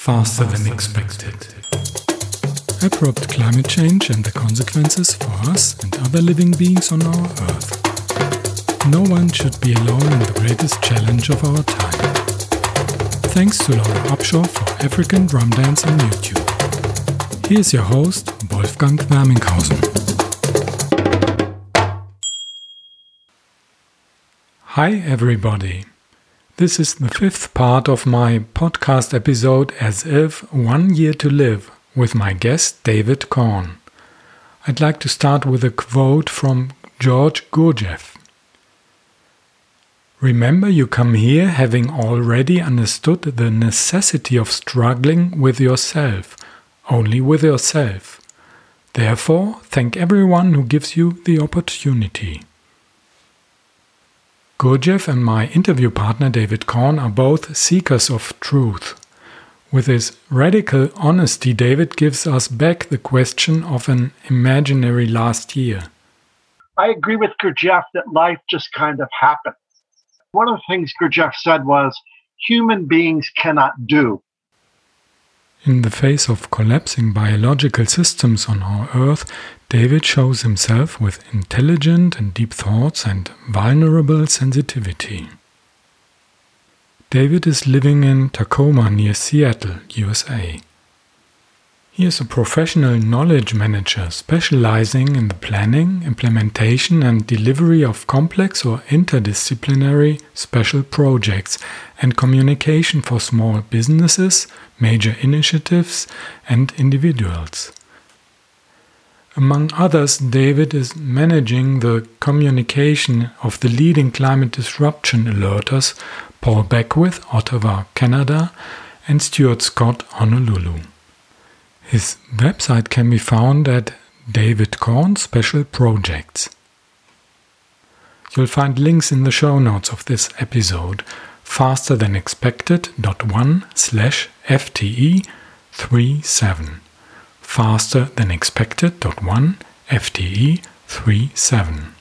Faster than expected. I probed climate change and the consequences for us and other living beings on our Earth. No one should be alone in the greatest challenge of our time. Thanks to Laura Upshaw for African Drum Dance on YouTube. Here's your host, Wolfgang Warminghausen. Hi everybody. This is the fifth part of my podcast episode As If, 1 Year to Live, with my guest David Korn. I'd like to start with a quote from George Gurdjieff. Remember, you come here having already understood the necessity of struggling with yourself, only with yourself. Therefore, thank everyone who gives you the opportunity. Gurdjieff and my interview partner David Korn are both seekers of truth. With his radical honesty, David gives us back the question of an imaginary last year. I agree with Gurdjieff that life just kind of happens. One of the things Gurdjieff said was, human beings cannot do. In the face of collapsing biological systems on our Earth, David shows himself with intelligent and deep thoughts and vulnerable sensitivity. David is living in Tacoma near Seattle, USA. He is a professional knowledge manager specializing in the planning, implementation and delivery of complex or interdisciplinary special projects and communication for small businesses, major initiatives and individuals. Among others, David is managing the communication of the leading climate disruption alerters Paul Beckwith, Ottawa, Canada, and Stuart Scott, Honolulu. His website can be found at David Korn Special Projects. You'll find links in the show notes of this episode, fasterthanexpected.1/FTE37. fasterthanexpected.1/FTE37.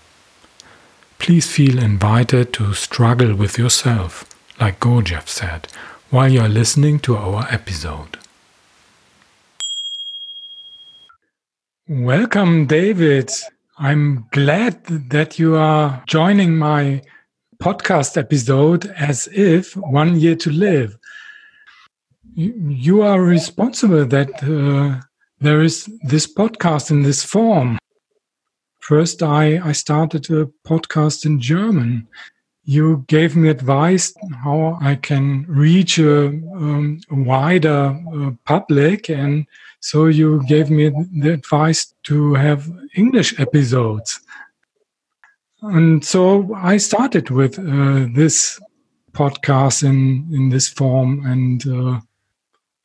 Please feel invited to struggle with yourself, like Gurdjieff said, while you're listening to our episode. Welcome, David. I'm glad that you are joining my podcast episode As If, 1 Year to Live. You are responsible that there is this podcast in this form. First, I started a podcast in German. You gave me advice how I can reach a wider public, and so you gave me the advice to have English episodes. And so I started with this podcast in this form, and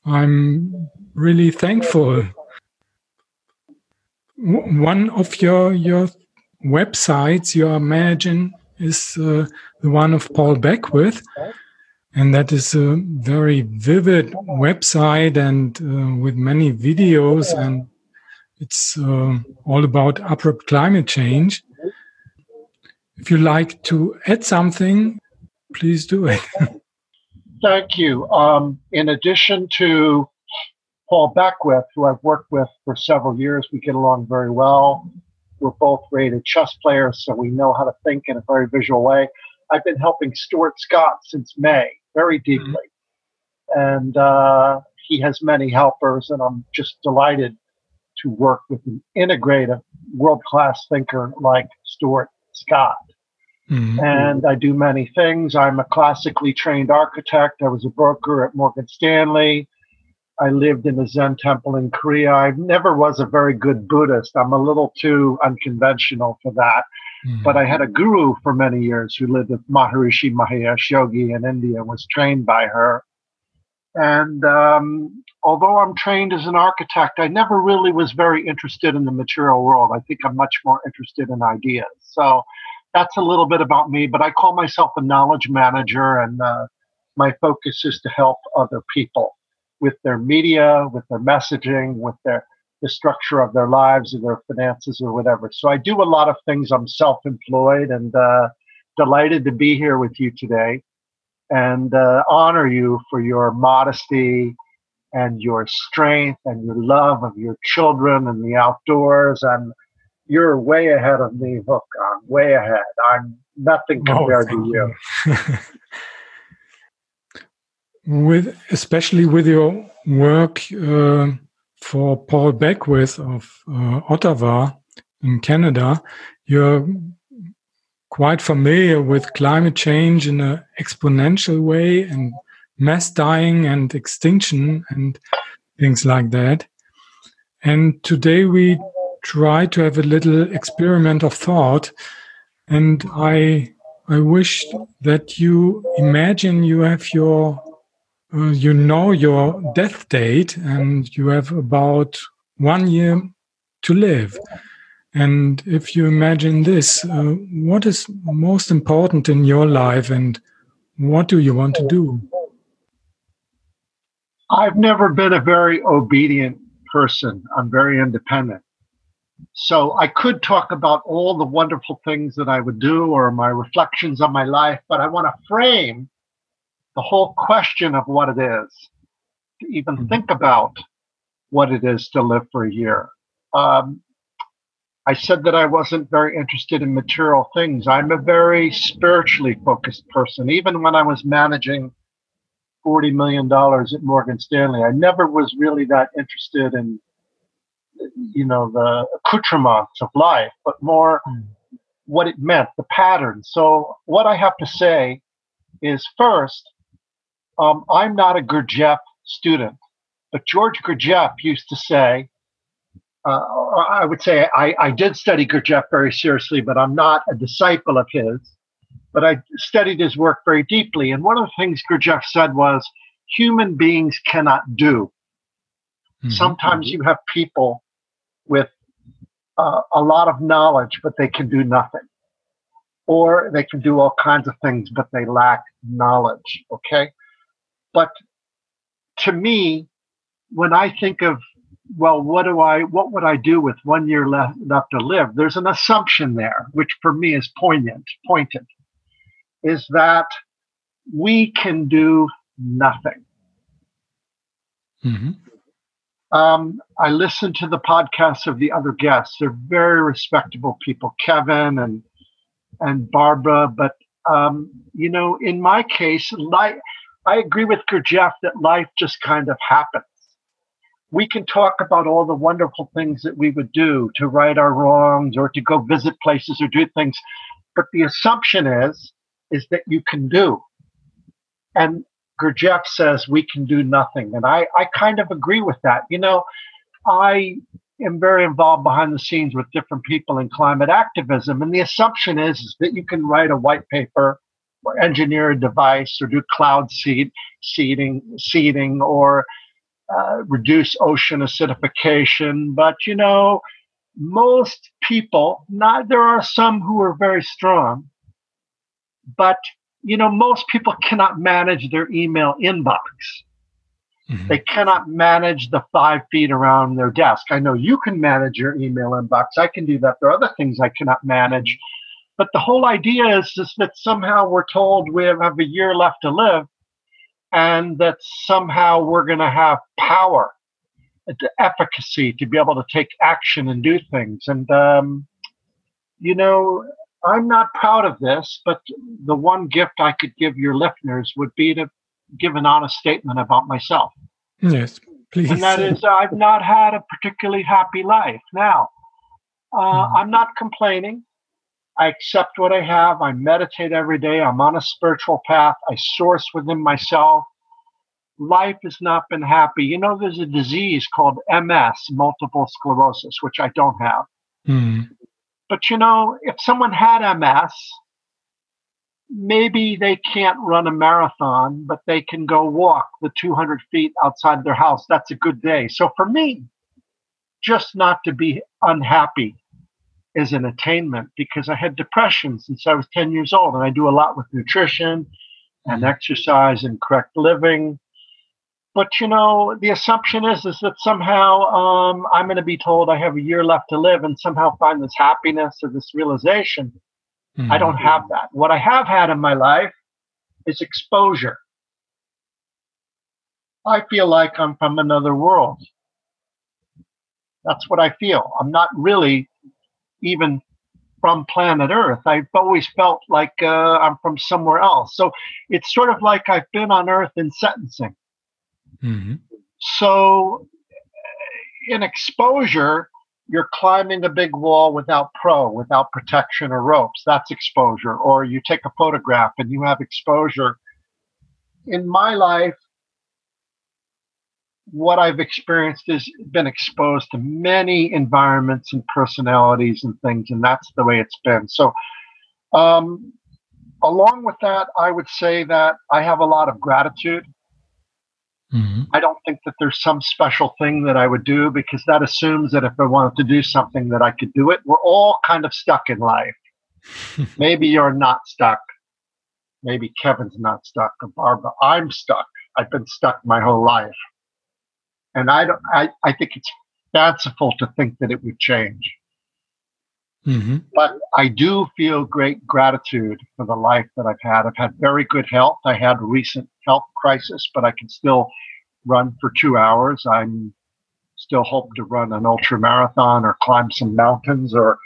I'm really thankful. One of your websites you are managing is the one of Paul Beckwith. And that is a very vivid website and with many videos, and it's all about abrupt climate change. If you like to add something, please do it. Thank you. In addition to Paul Beckwith, who I've worked with for several years, we get along very well. We're both rated chess players, so we know how to think in a very visual way. I've been helping Stuart Scott since May, very deeply. And he has many helpers, and I'm just delighted to work with an integrative, world-class thinker like Stuart Scott. And I do many things. I'm a classically trained architect. I was a broker at Morgan Stanley. I lived in a Zen temple in Korea. I never was a very good Buddhist. I'm a little too unconventional for that. But I had a guru for many years who lived with Maharishi Mahesh Yogi in India, was trained by her. And although I'm trained as an architect, I never really was very interested in the material world. I think I'm much more interested in ideas. So that's a little bit about me, but I call myself a knowledge manager, and my focus is to help other people with their media, with their messaging, with their the structure of their lives or their finances or whatever. So I do a lot of things. I'm self-employed, and delighted to be here with you today and honor you for your modesty and your strength and your love of your children and the outdoors. And you're way ahead of me, Hook. I'm way ahead. I'm nothing compared to you. Especially with your work for Paul Beckwith of Ottawa in Canada, you're quite familiar with climate change in an exponential way and mass dying and extinction and things like that. And today we try to have a little experiment of thought. And I wish that you imagine you have your, your death date and you have about 1 year to live. And if you imagine this, what is most important in your life and what do you want to do? I've never been a very obedient person. I'm very independent. So I could talk about all the wonderful things that I would do or my reflections on my life, but I want to frame the whole question of what it is, to even think about what it is to live for a year. I said that I wasn't very interested in material things. I'm a very spiritually focused person. Even when I was managing $40 million at Morgan Stanley, I never was really that interested in, the accoutrements of life, but more what it meant, the pattern. So what I have to say is, first, I'm not a Gurdjieff student, but George Gurdjieff used to say, I would say I did study Gurdjieff very seriously, but I'm not a disciple of his. But I studied his work very deeply. And one of the things Gurdjieff said was, human beings cannot do. Mm-hmm. Sometimes you have people with a lot of knowledge, but they can do nothing. Or they can do all kinds of things, but they lack knowledge, okay? But to me, when I think of, well, what would I do with 1 year left to live? There's an assumption there, which for me is pointed. Is that we can do nothing. Mm-hmm. I listen to the podcasts of the other guests. They're very respectable people, Kevin and Barbara. But, in my case, I agree with Gurdjieff that life just kind of happens. We can talk about all the wonderful things that we would do to right our wrongs or to go visit places or do things. But the assumption is that you can do. And Gurdjieff says we can do nothing. And I kind of agree with that. I am very involved behind the scenes with different people in climate activism. And the assumption is that you can write a white paper or engineer a device or do cloud seeding or reduce ocean acidification. But, most people, there are some who are very strong, but, most people cannot manage their email inbox. Mm-hmm. They cannot manage the 5 feet around their desk. I know you can manage your email inbox. I can do that. There are other things I cannot manage. But the whole idea is that somehow we're told we have a year left to live and that somehow we're going to have power, the efficacy to be able to take action and do things. And, I'm not proud of this, but the one gift I could give your listeners would be to give an honest statement about myself. Yes, please. And that is, I've not had a particularly happy life. Now, I'm not complaining. I accept what I have. I meditate every day. I'm on a spiritual path. I source within myself. Life has not been happy. There's a disease called MS, multiple sclerosis, which I don't have. Mm. But, if someone had MS, maybe they can't run a marathon, but they can go walk the 200 feet outside their house. That's a good day. So for me, just not to be unhappy is an attainment, because I had depression since I was 10 years old, and I do a lot with nutrition and exercise and correct living. But, the assumption is that somehow I'm going to be told I have a year left to live and somehow find this happiness or this realization. Mm-hmm. I don't have that. What I have had in my life is exposure. I feel like I'm from another world. That's what I feel. I'm not really even from planet Earth. I've always felt like I'm from somewhere else. So it's sort of like I've been on Earth in sentencing. Mm-hmm. So in exposure, you're climbing a big wall without protection or ropes. That's exposure. Or you take a photograph and you have exposure. In my life, what I've experienced is been exposed to many environments and personalities and things, and that's the way it's been. So along with that, I would say that I have a lot of gratitude. Mm-hmm. I don't think that there's some special thing that I would do, because that assumes that if I wanted to do something that I could do it. We're all kind of stuck in life. Maybe you're not stuck. Maybe Kevin's not stuck, or Barbara. I'm stuck. I've been stuck my whole life. And I think it's fanciful to think that it would change. Mm-hmm. But I do feel great gratitude for the life that I've had. I've had very good health. I had a recent health crisis, but I can still run for 2 hours. I'm still hoping to run an ultra marathon or climb some mountains or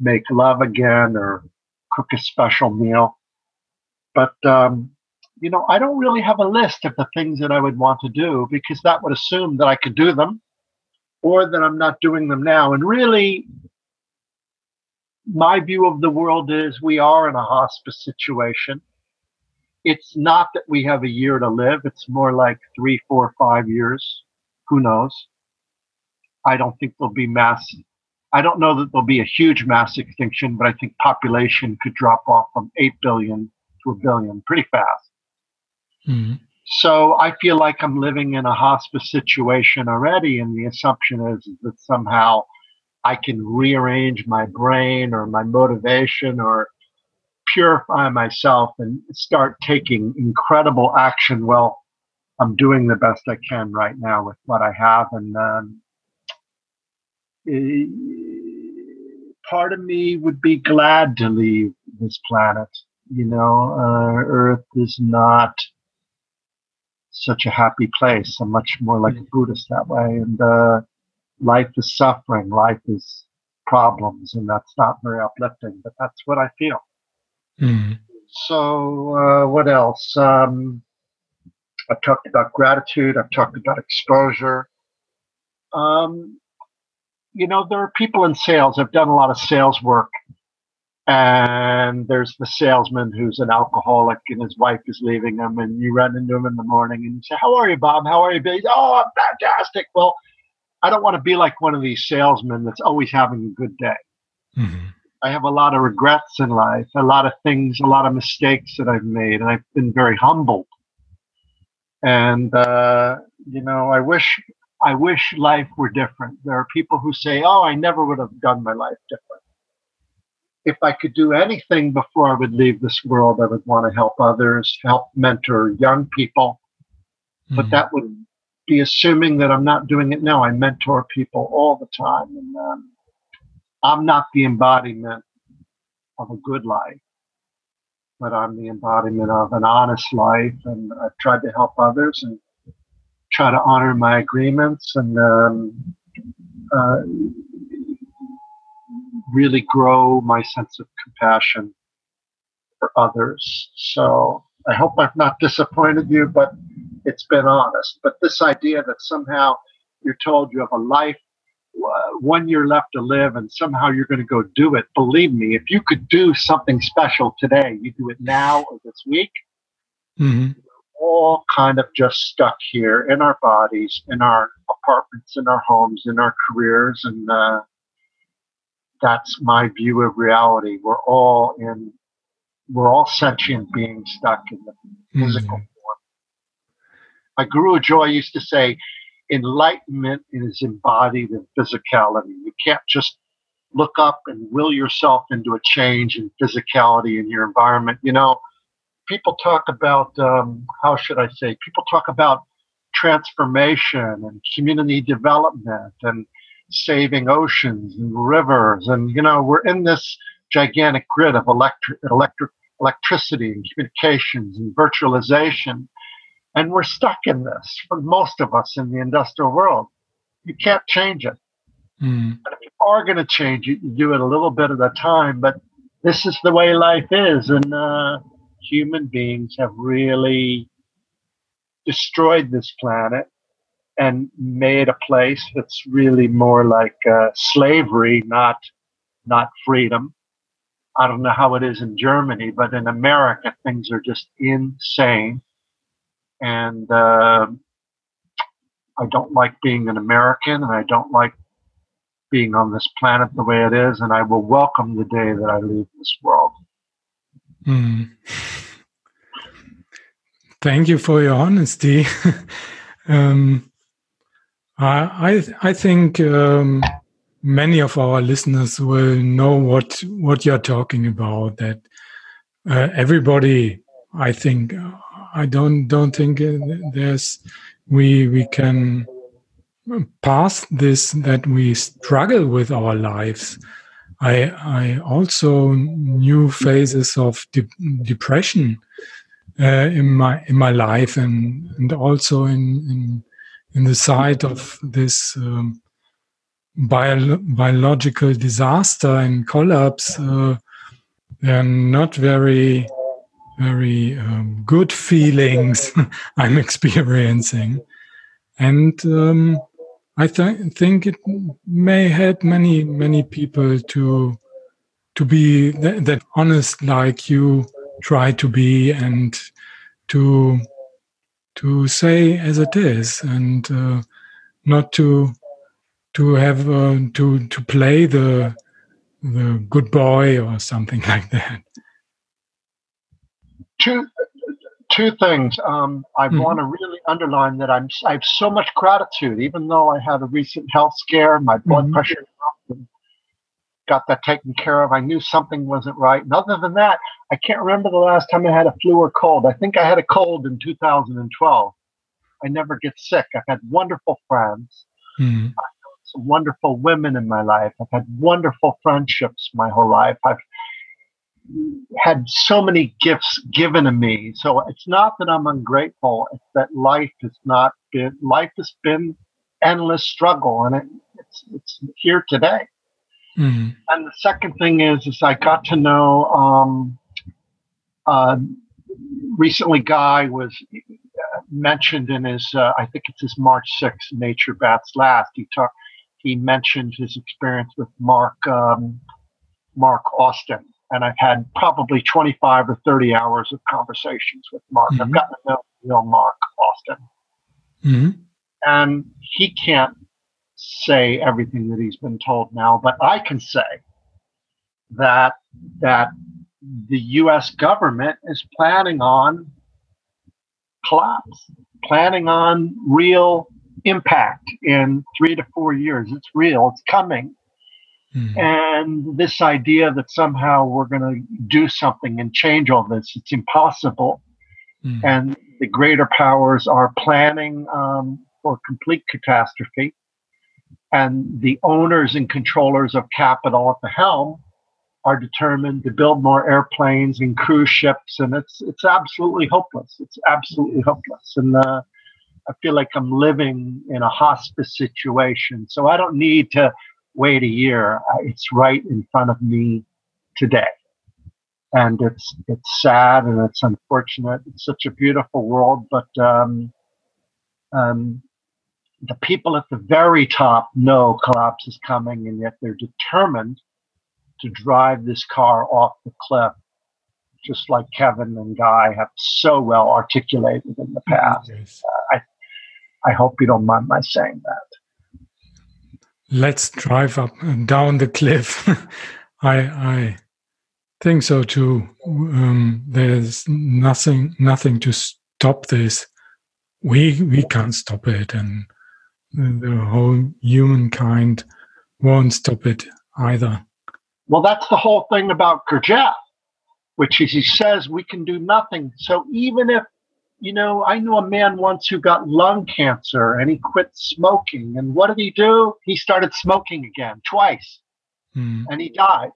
make love again or cook a special meal. But, you know, I don't really have a list of the things that I would want to do, because that would assume that I could do them or that I'm not doing them now. And really, my view of the world is we are in a hospice situation. It's not that we have a year to live. It's more like 3, 4, 5 years. Who knows? I don't think there'll be mass. I don't know that there'll be a huge mass extinction, but I think population could drop off from 8 billion to a billion pretty fast. Mm-hmm. So I feel like I'm living in a hospice situation already. And the assumption is that somehow I can rearrange my brain or my motivation or purify myself and start taking incredible action. Well, I'm doing the best I can right now with what I have. And part of me would be glad to leave this planet. You know, Earth is not such a happy place. I'm much more like a Buddhist that way. And life is suffering, life is problems, and that's not very uplifting, but that's what I feel. Mm. So what else? I've talked about gratitude. I've talked about exposure. You know, there are people in sales. I've done a lot of sales work. And there's the salesman who's an alcoholic and his wife is leaving him, and you run into him in the morning and you say, "How are you, Bob? How are you, Billy?" "Oh, I'm fantastic." Well, I don't want to be like one of these salesmen that's always having a good day. Mm-hmm. I have a lot of regrets in life, a lot of things, a lot of mistakes that I've made, and I've been very humbled. And, you know, I wish life were different. There are people who say, "Oh, I never would have done my life different. If I could do anything before I would leave this world, I would want to help others, help mentor young people." Mm-hmm. But that would be assuming that I'm not doing it now. I mentor people all the time. And I'm not the embodiment of a good life, but I'm the embodiment of an honest life. And I've tried to help others and try to honor my agreements and really grow my sense of compassion for others. So I hope I've not disappointed you, but it's been honest. But this idea that somehow you're told you have a life, 1 year left to live, and somehow you're going to go do it. Believe me, if you could do something special today, you do it now or this week. Mm-hmm. We're all kind of just stuck here in our bodies, in our apartments, in our homes, in our careers, and that's my view of reality. We're all sentient beings stuck in the physical form. My Guru Joy used to say, enlightenment is embodied in physicality. You can't just look up and will yourself into a change in physicality in your environment. You know, people talk about, how should I say, people talk about transformation and community development and saving oceans and rivers, and you know, we're in this gigantic grid of electricity and communications and virtualization, And we're stuck in this, for most of us in the industrial world. You can't change it. Mm. But if you are going to change it, you do it a little bit at a time. But this is the way life is. And human beings have really destroyed this planet and made a place that's really more like slavery, not freedom. I don't know how it is in Germany, but in America, things are just insane. And I don't like being an American, and I don't like being on this planet the way it is, and I will welcome the day that I leave this world. Mm. Thank you for your honesty. I think many of our listeners will know what you're talking about, that everybody, I think... I don't think there's we can pass this, that we struggle with our lives. I also knew phases of depression in my life, and also in the side of this biological disaster and collapse. They're not very good feelings I'm experiencing. And I think it may help many people to be that honest like you try to be, and to say as it is, and not to have to play the good boy or something like that. Two things. I want to really underline that I have so much gratitude, even though I had a recent health scare, my blood pressure got that taken care of. I knew something wasn't right. And other than that, I can't remember the last time I had a flu or cold. I think I had a cold in 2012. I never get sick. I've had wonderful friends. Mm-hmm. I've had some wonderful women in my life. I've had wonderful friendships my whole life. I've had so many gifts given to me. So it's not that I'm ungrateful. It's that life has been endless struggle, and it's here today. Mm-hmm. And the second thing is I got to know, recently Guy was mentioned in his, I think it's his March 6th, Nature Bats Last. He mentioned his experience with Mark Austin. And I've had probably 25 or 30 hours of conversations with Mark. Mm-hmm. I've gotten to know Mark Austin. Mm-hmm. And he can't say everything that he's been told now, but I can say that the U.S. government is planning on collapse, planning on real impact in 3 to 4 years. It's real. It's coming. Mm-hmm. And this idea that somehow we're going to do something and change all this, it's impossible. Mm-hmm. And the greater powers are planning for complete catastrophe. And the owners and controllers of capital at the helm are determined to build more airplanes and cruise ships. And it's absolutely hopeless. It's absolutely hopeless. And I feel like I'm living in a hospice situation. So I don't need to wait a year. It's right in front of me today. And it's sad, and it's unfortunate. It's such a beautiful world, but the people at the very top know collapse is coming, and yet they're determined to drive this car off the cliff, just like Kevin and Guy have so well articulated in the past. Yes. I hope you don't mind my saying that. Let's drive up and down the cliff. I think so too. There's nothing to stop this. We can't stop it, and the whole humankind won't stop it either. Well, that's the whole thing about Gurdjieff, which is he says we can do nothing. So even if, I knew a man once who got lung cancer, and he quit smoking. And what did he do? He started smoking again twice, and he died.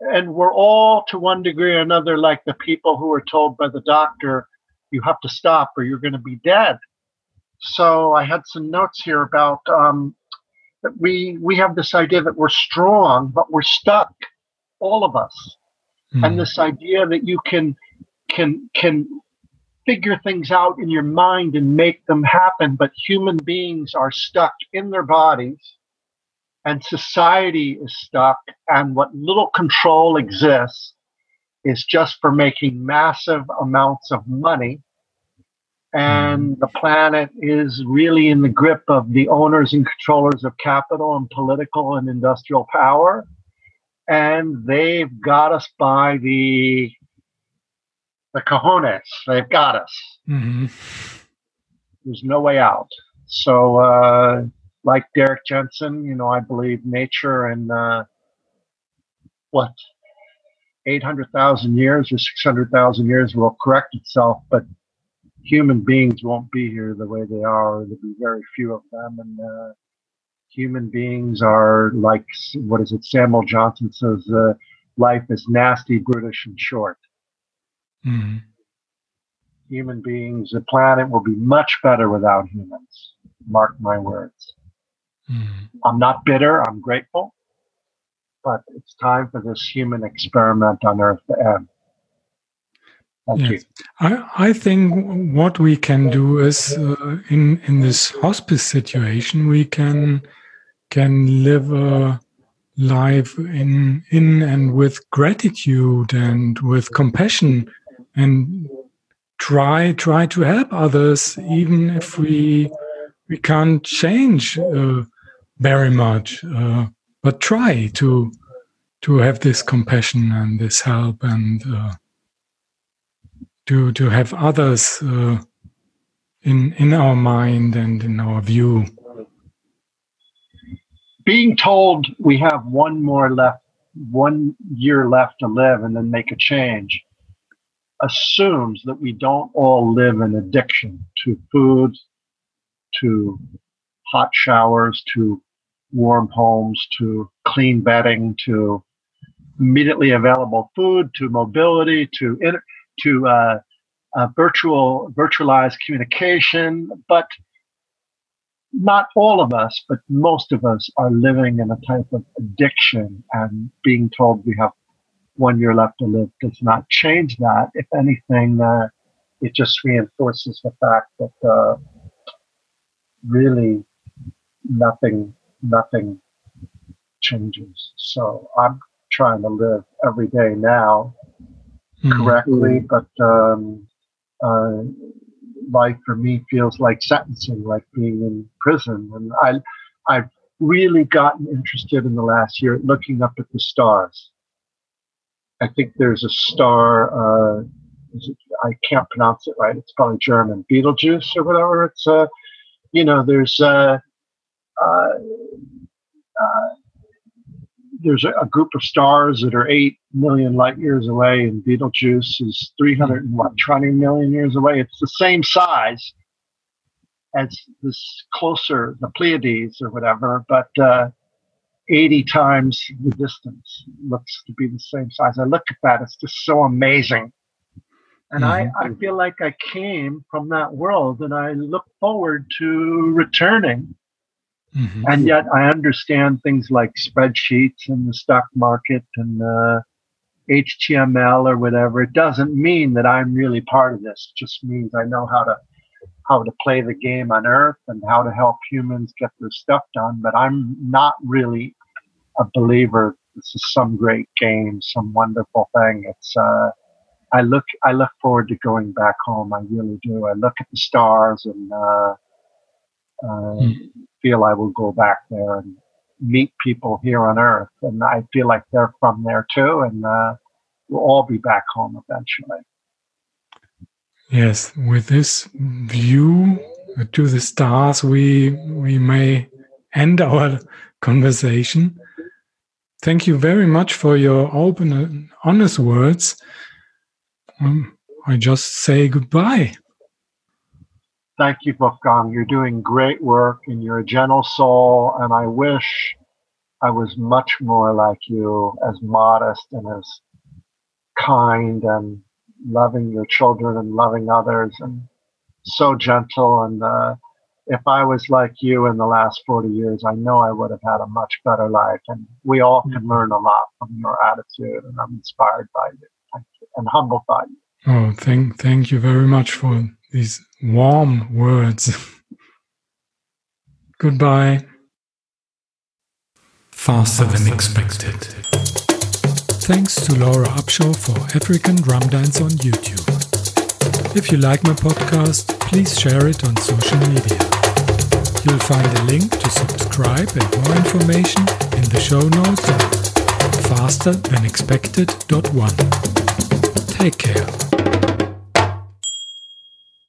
And we're all, to one degree or another, like the people who are told by the doctor, you have to stop or you're going to be dead. So I had some notes here about that we have this idea that we're strong, but we're stuck, all of us. Mm. And this idea that you can figure things out in your mind and make them happen, but human beings are stuck in their bodies, and society is stuck, and what little control exists is just for making massive amounts of money. And the planet is really in the grip of the owners and controllers of capital and political and industrial power. And they've got us by the cojones. They've got us. Mm-hmm. There's no way out. So like Derek Jensen, you know, I believe nature and what, 800,000 years or 600,000 years will correct itself, but human beings won't be here the way they are. There'll be very few of them. And human beings are like, what is it? Samuel Johnson says, life is nasty, brutish, and short. Mm-hmm. Human beings, the planet will be much better without humans. Mark my words. Mm-hmm. I'm not bitter. I'm grateful. But it's time for this human experiment on Earth to end. Yes. I think what we can do is in this hospice situation, we can live a life in and with gratitude and with compassion, and try to help others, even if we can't change very much, but try to have this compassion and this help, and to have others in our mind and in our view. Being told we have one year left to live and then make a change, assumes that we don't all live in addiction to food, to hot showers, to warm homes, to clean bedding, to immediately available food, to mobility, to virtualized communication, but not all of us, but most of us are living in a type of addiction, and being told we have 1 year left to live does not change that. If anything, it just reinforces the fact that really nothing changes. So I'm trying to live every day now correctly, but life for me feels like sentencing, like being in prison. And I've really gotten interested in the last year looking up at the stars. I think there's a star, I can't pronounce it right, it's probably German, Betelgeuse or whatever. It's there's a group of stars that are 8 million light years away, and Betelgeuse is 320 million years away. It's the same size as this closer, the Pleiades or whatever, but 80 times the distance looks to be the same size. I look at that, it's just so amazing. And I feel like I came from that world, and I look forward to returning. Mm-hmm. And yet I understand things like spreadsheets and the stock market and HTML or whatever. It doesn't mean that I'm really part of this. It just means I know how to play the game on Earth and how to help humans get their stuff done. But I'm not really a believer. This is some great game, some wonderful thing. It's I look forward to going back home. I really do. I look at the stars and feel I will go back there and meet people here on Earth, and I feel like they're from there too, and we'll all be back home eventually. Yes, with this view to the stars, we may end our conversation. Thank you very much for your open and honest words. I just say goodbye. Thank you, Wolfgang. You're doing great work, and you're a gentle soul, and I wish I was much more like you, as modest and as kind and loving your children and loving others and so gentle. And if I was like you in the last 40 years, I know I would have had a much better life. And we all can learn a lot from your attitude, and I'm inspired by you. Thank you, and humbled by you. Oh, thank you very much for these warm words. Goodbye. Faster Than Expected. Thanks to Laura Upshaw for African Drum Dance on YouTube. If you like my podcast, please share it on social media. You'll find a link to subscribe and more information in the show notes at fasterthanexpected.one. Take care.